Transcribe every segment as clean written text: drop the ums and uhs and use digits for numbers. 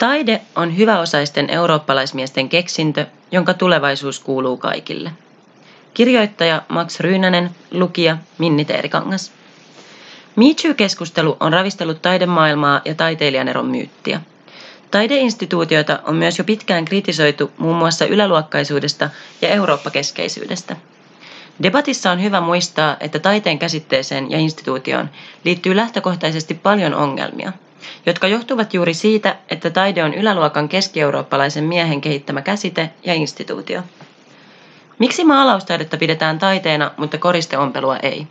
Taide on hyväosaisten eurooppalaismiesten keksintö, jonka tulevaisuus kuuluu kaikille. Kirjoittaja Max Ryynänen, lukija Minni Teerikangas. MeToo-keskustelu on ravistellut taidemaailmaa ja taiteilijan eron myyttiä. Taideinstituutioita on myös jo pitkään kritisoitu muun muassa yläluokkaisuudesta ja Eurooppa-keskeisyydestä. Debatissa on hyvä muistaa, että taiteen käsitteeseen ja instituutioon liittyy lähtökohtaisesti paljon ongelmia, jotka johtuvat juuri siitä, että taide on yläluokan keski-eurooppalaisen miehen kehittämä käsite ja instituutio. Miksi maalaustaidetta pidetään taiteena, mutta koristeompelua ei?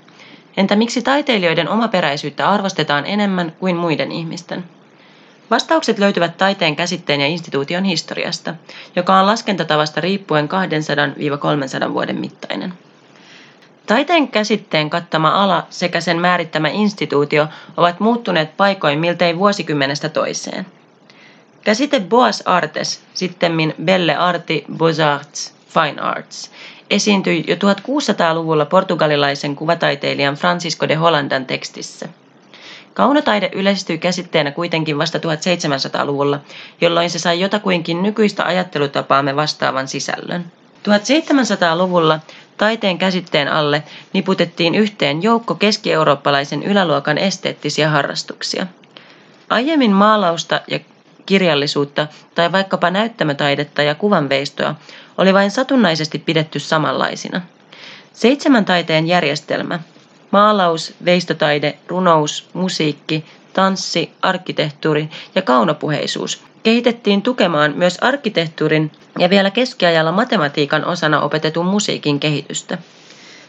Entä miksi taiteilijoiden omaperäisyyttä arvostetaan enemmän kuin muiden ihmisten? Vastaukset löytyvät taiteen käsitteen ja instituution historiasta, joka on laskentatavasta riippuen 200-300 vuoden mittainen. Taiteen käsitteen kattama ala sekä sen määrittämä instituutio ovat muuttuneet paikoin miltei vuosikymmenestä toiseen. Käsite Beaux Arts, sittemmin Belle Arti, Beaux Arts, Fine Arts, esiintyi jo 1600-luvulla portugalilaisen kuvataiteilijan Francisco de Hollandan tekstissä. Kaunotaide yleistyi käsitteenä kuitenkin vasta 1700-luvulla, jolloin se sai jotakuinkin nykyistä ajattelutapaamme vastaavan sisällön. 1700-luvulla taiteen käsitteen alle niputettiin yhteen joukko keski-eurooppalaisen yläluokan esteettisiä harrastuksia. Aiemmin maalausta ja kirjallisuutta tai vaikkapa näyttämötaidetta ja kuvanveistoa oli vain satunnaisesti pidetty samanlaisina. 7 taiteen järjestelmä, maalaus, veistotaide, runous, musiikki, tanssi, arkkitehtuuri ja kaunopuheisuus, kehitettiin tukemaan myös arkkitehtuurin ja vielä keskiajalla matematiikan osana opetetun musiikin kehitystä.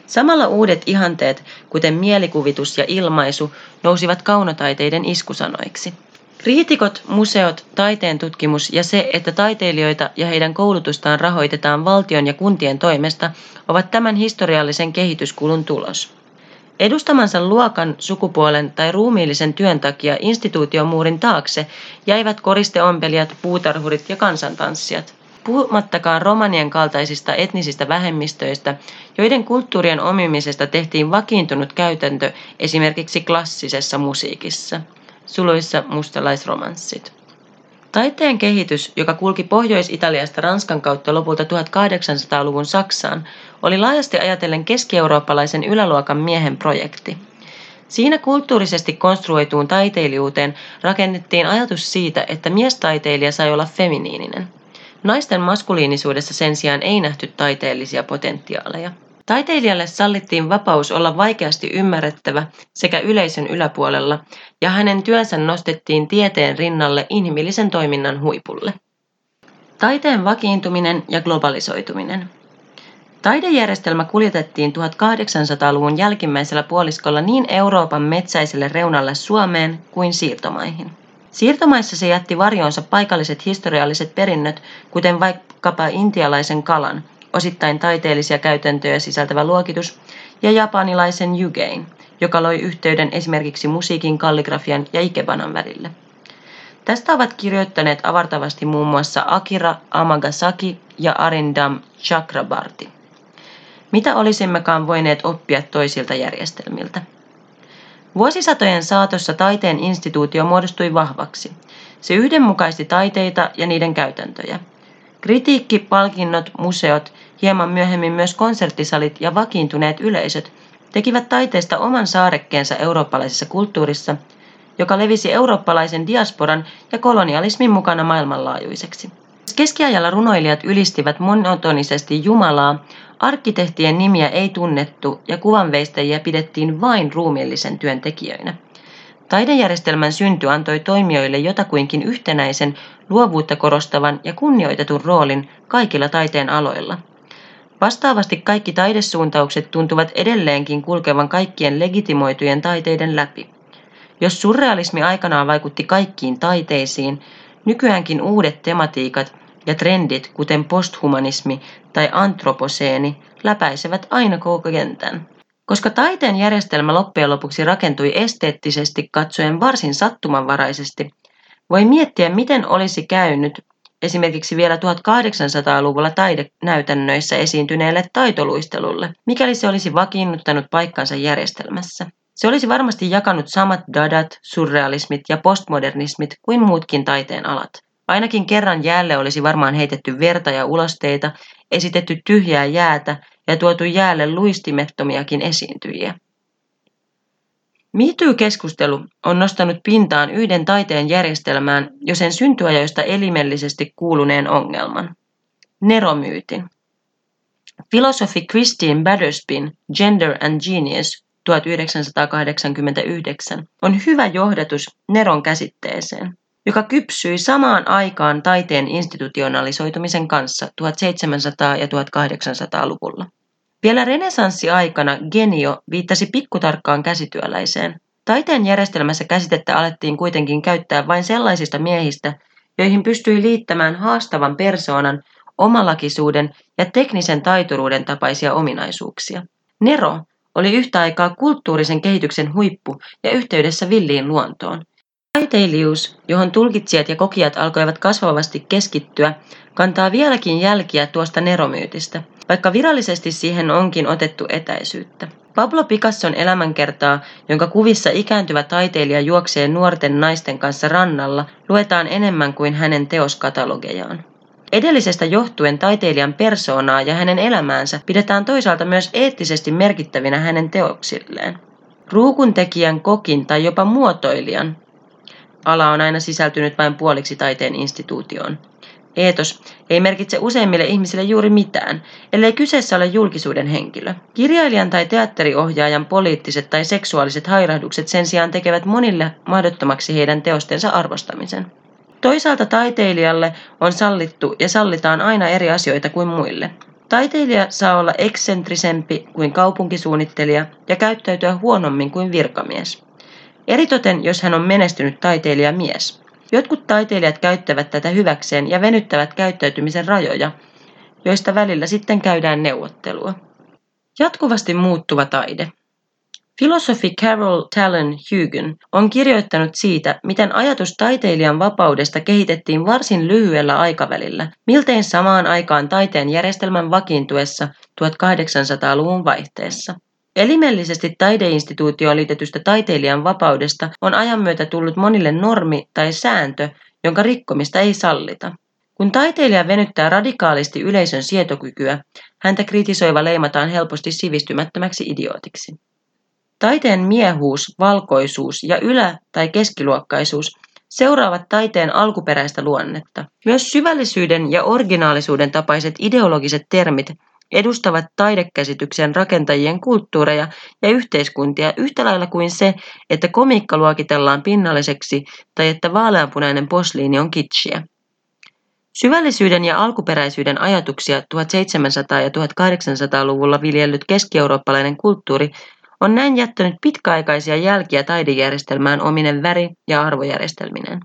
Samalla uudet ihanteet, kuten mielikuvitus ja ilmaisu, nousivat kaunotaiteiden iskusanoiksi. Kriitikot, museot, taiteen tutkimus ja se, että taiteilijoita ja heidän koulutustaan rahoitetaan valtion ja kuntien toimesta, ovat tämän historiallisen kehityskulun tulos. Edustamansa luokan, sukupuolen tai ruumiillisen työn takia instituutiomuurin taakse jäivät koristeompelijat, puutarhurit ja kansantanssijat, puhumattakaan romanien kaltaisista etnisistä vähemmistöistä, joiden kulttuurien omimisesta tehtiin vakiintunut käytäntö esimerkiksi klassisessa musiikissa. Suluissa mustalaisromanssit. Taiteen kehitys, joka kulki Pohjois-Italiasta Ranskan kautta lopulta 1800-luvun Saksaan, oli laajasti ajatellen keski-eurooppalaisen yläluokan miehen projekti. Siinä kulttuurisesti konstruoituun taiteilijuuteen rakennettiin ajatus siitä, että miestaiteilija sai olla feminiininen. Naisten maskuliinisuudessa sen sijaan ei nähty taiteellisia potentiaaleja. Taiteilijalle sallittiin vapaus olla vaikeasti ymmärrettävä sekä yleisön yläpuolella, ja hänen työnsä nostettiin tieteen rinnalle inhimillisen toiminnan huipulle. Taiteen vakiintuminen ja globalisoituminen. Taidejärjestelmä kuljetettiin 1800-luvun jälkimmäisellä puoliskolla niin Euroopan metsäiselle reunalle Suomeen kuin siirtomaihin. Siirtomaissa se jätti varjoonsa paikalliset historialliset perinnöt, kuten vaikkapa intialaisen kalan, osittain taiteellisia käytäntöjä sisältävä luokitus, ja japanilaisen yugein, joka loi yhteyden esimerkiksi musiikin, kalligrafian ja ikebanan välille. Tästä ovat kirjoittaneet avartavasti muun muassa Akira Amagasaki ja Arindam Chakrabarti. Mitä olisimmekaan voineet oppia toisilta järjestelmiltä? Vuosisatojen saatossa taiteen instituutio muodostui vahvaksi. Se yhdenmukaisti taiteita ja niiden käytäntöjä. Kritiikki, palkinnot, museot, hieman myöhemmin myös konserttisalit ja vakiintuneet yleisöt tekivät taiteesta oman saarekkeensa eurooppalaisessa kulttuurissa, joka levisi eurooppalaisen diasporan ja kolonialismin mukana maailmanlaajuiseksi. Keskiajalla runoilijat ylistivät monotonisesti Jumalaa, arkkitehtien nimiä ei tunnettu ja kuvanveistäjiä pidettiin vain ruumiillisen työn tekijöinä. Taidejärjestelmän synty antoi toimijoille jotakuinkin yhtenäisen, luovuutta korostavan ja kunnioitetun roolin kaikilla taiteen aloilla. Vastaavasti kaikki taidesuuntaukset tuntuvat edelleenkin kulkevan kaikkien legitimoitujen taiteiden läpi. Jos surrealismi aikanaan vaikutti kaikkiin taiteisiin, nykyäänkin uudet tematiikat ja trendit, kuten posthumanismi tai antroposeeni, läpäisevät aina koko kentän. Koska taiteen järjestelmä loppujen lopuksi rakentui esteettisesti katsoen varsin sattumanvaraisesti, voi miettiä, miten olisi käynyt esimerkiksi vielä 1800-luvulla taidenäytännöissä esiintyneelle taitoluistelulle, mikäli se olisi vakiinnuttanut paikkansa järjestelmässä. Se olisi varmasti jakanut samat dadat, surrealismit ja postmodernismit kuin muutkin taiteen alat. Ainakin kerran jäälle olisi varmaan heitetty verta ja ulasteita, esitetty tyhjää jäätä ja tuotu jäälle luistimettomiakin esiintyjiä. MeToo-keskustelu on nostanut pintaan yhden taiteen järjestelmään jo sen syntyajoista elimellisesti kuuluneen ongelman. Neromyytin. Filosofi Christine Batterspin, Gender and Genius, 1989, on hyvä johdatus Neron käsitteeseen, joka kypsyi samaan aikaan taiteen institutionalisoitumisen kanssa 1700- ja 1800-luvulla. Vielä renesanssiaikana genio viittasi pikkutarkkaan käsityöläiseen. Taiteen järjestelmässä käsitettä alettiin kuitenkin käyttää vain sellaisista miehistä, joihin pystyi liittämään haastavan persoonan, omalakisuuden ja teknisen taituruuden tapaisia ominaisuuksia. Nero oli yhtä aikaa kulttuurisen kehityksen huippu ja yhteydessä villiin luontoon. Taiteilijuus, johon tulkitsijat ja kokijat alkoivat kasvavasti keskittyä, kantaa vieläkin jälkiä tuosta neromyytistä, vaikka virallisesti siihen onkin otettu etäisyyttä. Pablo Picasson elämänkertaa, jonka kuvissa ikääntyvä taiteilija juoksee nuorten naisten kanssa rannalla, luetaan enemmän kuin hänen teoskatalogejaan. Edellisestä johtuen taiteilijan persoonaa ja hänen elämäänsä pidetään toisaalta myös eettisesti merkittävinä hänen teoksilleen. Ruukuntekijän, kokin tai jopa muotoilijan ala on aina sisältynyt vain puoliksi taiteen instituutioon. Eetos ei merkitse useimmille ihmisille juuri mitään, ellei kyseessä ole julkisuuden henkilö. Kirjailijan tai teatteriohjaajan poliittiset tai seksuaaliset hairahdukset sen sijaan tekevät monille mahdottomaksi heidän teostensa arvostamisen. Toisaalta taiteilijalle on sallittu ja sallitaan aina eri asioita kuin muille. Taiteilija saa olla eksentrisempi kuin kaupunkisuunnittelija ja käyttäytyä huonommin kuin virkamies. Eritoten, jos hän on menestynyt taiteilijamies. Jotkut taiteilijat käyttävät tätä hyväkseen ja venyttävät käyttäytymisen rajoja, joista välillä sitten käydään neuvottelua. Jatkuvasti muuttuva taide. Filosofi Carole Talon-Hugon on kirjoittanut siitä, miten ajatus taiteilijan vapaudesta kehitettiin varsin lyhyellä aikavälillä, miltein samaan aikaan taiteen järjestelmän vakiintuessa 1800-luvun vaihteessa. Elimellisesti taideinstituutioon liitetystä taiteilijan vapaudesta on ajan myötä tullut monille normi tai sääntö, jonka rikkomista ei sallita. Kun taiteilija venyttää radikaalisti yleisön sietokykyä, häntä kritisoiva leimataan helposti sivistymättömäksi idiootiksi. Taiteen miehuus, valkoisuus ja ylä- tai keskiluokkaisuus seuraavat taiteen alkuperäistä luonnetta. Myös syvällisyyden ja originaalisuuden tapaiset ideologiset termit edustavat taidekäsityksen rakentajien kulttuureja ja yhteiskuntia yhtä lailla kuin se, että komiikka luokitellaan pinnalliseksi tai että vaaleanpunainen posliini on kitschiä. Syvällisyyden ja alkuperäisyyden ajatuksia 1700- ja 1800-luvulla viljellyt keskieurooppalainen kulttuuri on näin jättänyt pitkäaikaisia jälkiä taidejärjestelmään ominen väri- ja arvojärjestelmineen.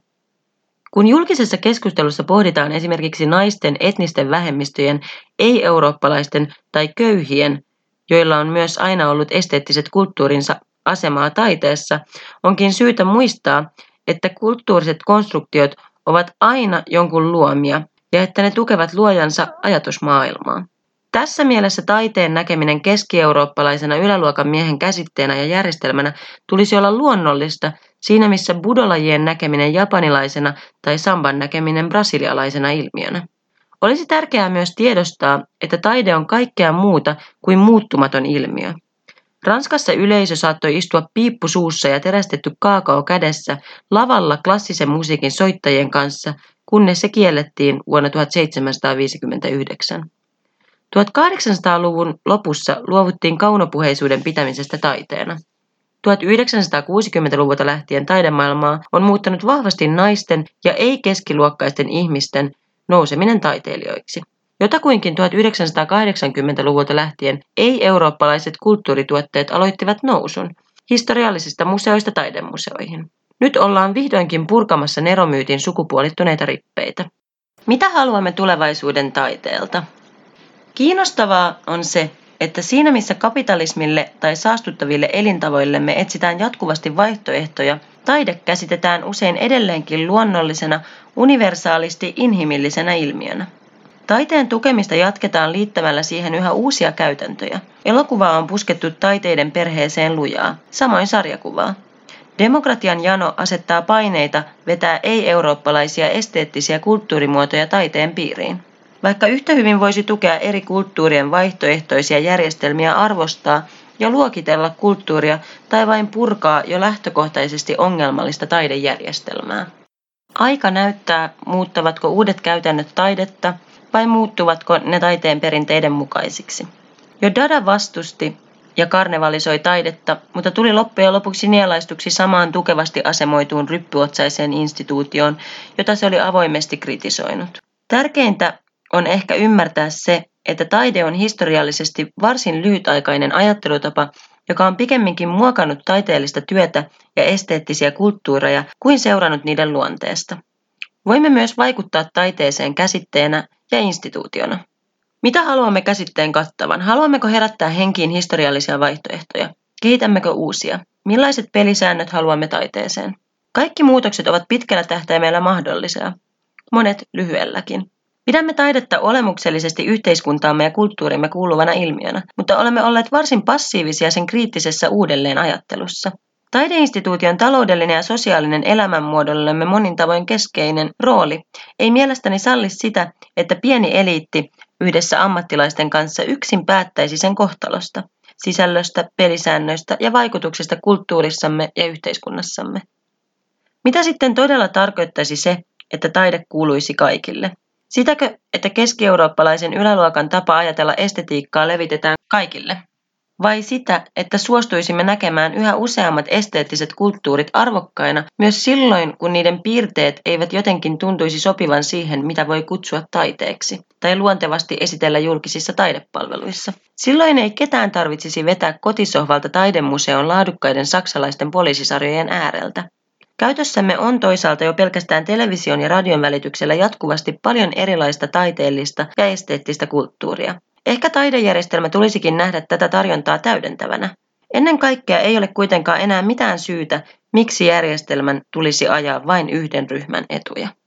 Kun julkisessa keskustelussa pohditaan esimerkiksi naisten, etnisten vähemmistöjen, ei-eurooppalaisten tai köyhien, joilla on myös aina ollut esteettiset kulttuurinsa asemaa taiteessa, onkin syytä muistaa, että kulttuuriset konstruktiot ovat aina jonkun luomia ja että ne tukevat luojansa ajatusmaailmaa. Tässä mielessä taiteen näkeminen keski-eurooppalaisena yläluokan miehen käsitteenä ja järjestelmänä tulisi olla luonnollista siinä, missä budolajien näkeminen japanilaisena tai samban näkeminen brasilialaisena ilmiönä. Olisi tärkeää myös tiedostaa, että taide on kaikkea muuta kuin muuttumaton ilmiö. Ranskassa yleisö saattoi istua piippu suussa ja terästetty kaakao kädessä lavalla klassisen musiikin soittajien kanssa, kunnes se kiellettiin vuonna 1759. 1800-luvun lopussa luovuttiin kaunopuheisuuden pitämisestä taiteena. 1960-luvulta lähtien taidemaailmaa on muuttanut vahvasti naisten ja ei-keskiluokkaisten ihmisten nouseminen taiteilijoiksi. Jotakuinkin 1980-luvulta lähtien ei-eurooppalaiset kulttuurituotteet aloittivat nousun historiallisista museoista taidemuseoihin. Nyt ollaan vihdoinkin purkamassa neromyytin sukupuolittuneita rippeitä. Mitä haluamme tulevaisuuden taiteelta? Kiinnostavaa on se, että siinä missä kapitalismille tai saastuttaville elintavoillemme etsitään jatkuvasti vaihtoehtoja, taide käsitetään usein edelleenkin luonnollisena, universaalisti inhimillisenä ilmiönä. Taiteen tukemista jatketaan liittämällä siihen yhä uusia käytäntöjä. Elokuvaa on puskettu taiteiden perheeseen lujaa, samoin sarjakuvaa. Demokratian jano asettaa paineita vetää ei-eurooppalaisia esteettisiä kulttuurimuotoja taiteen piiriin. Vaikka yhtä hyvin voisi tukea eri kulttuurien vaihtoehtoisia järjestelmiä arvostaa ja luokitella kulttuuria tai vain purkaa jo lähtökohtaisesti ongelmallista taidejärjestelmää. Aika näyttää, muuttavatko uudet käytännöt taidetta vai muuttuvatko ne taiteen perinteiden mukaisiksi. Jo Dada vastusti ja karnevalisoi taidetta, mutta tuli loppujen lopuksi nielaistuksi samaan tukevasti asemoituun ryppyotsaiseen instituutioon, jota se oli avoimesti kritisoinut. Tärkeintä on ehkä ymmärtää se, että taide on historiallisesti varsin lyhytaikainen ajattelutapa, joka on pikemminkin muokannut taiteellista työtä ja esteettisiä kulttuureja kuin seurannut niiden luonteesta. Voimme myös vaikuttaa taiteeseen käsitteenä ja instituutiona. Mitä haluamme käsitteen kattavan? Haluammeko herättää henkiin historiallisia vaihtoehtoja? Kehitämmekö uusia? Millaiset pelisäännöt haluamme taiteeseen? Kaikki muutokset ovat pitkällä tähtäimellä mahdollisia, monet lyhyelläkin. Pidämme taidetta olemuksellisesti yhteiskuntaamme ja kulttuurimme kuuluvana ilmiönä, mutta olemme olleet varsin passiivisia sen kriittisessä uudelleenajattelussa. Taideinstituution taloudellinen ja sosiaalinen elämänmuodollemme monin tavoin keskeinen rooli ei mielestäni salli sitä, että pieni eliitti yhdessä ammattilaisten kanssa yksin päättäisi sen kohtalosta, sisällöstä, pelisäännöistä ja vaikutuksista kulttuurissamme ja yhteiskunnassamme. Mitä sitten todella tarkoittaisi se, että taide kuuluisi kaikille? Sitäkö, että keskieurooppalaisen yläluokan tapa ajatella estetiikkaa levitetään kaikille? Vai sitä, että suostuisimme näkemään yhä useammat esteettiset kulttuurit arvokkaina myös silloin, kun niiden piirteet eivät jotenkin tuntuisi sopivan siihen, mitä voi kutsua taiteeksi tai luontevasti esitellä julkisissa taidepalveluissa? Silloin ei ketään tarvitsisi vetää kotisohvalta taidemuseon laadukkaiden saksalaisten poliisisarjojen ääreltä. Käytössämme on toisaalta jo pelkästään television ja radion välityksellä jatkuvasti paljon erilaista taiteellista ja esteettistä kulttuuria. Ehkä taidejärjestelmä tulisikin nähdä tätä tarjontaa täydentävänä. Ennen kaikkea ei ole kuitenkaan enää mitään syytä, miksi järjestelmän tulisi ajaa vain yhden ryhmän etuja.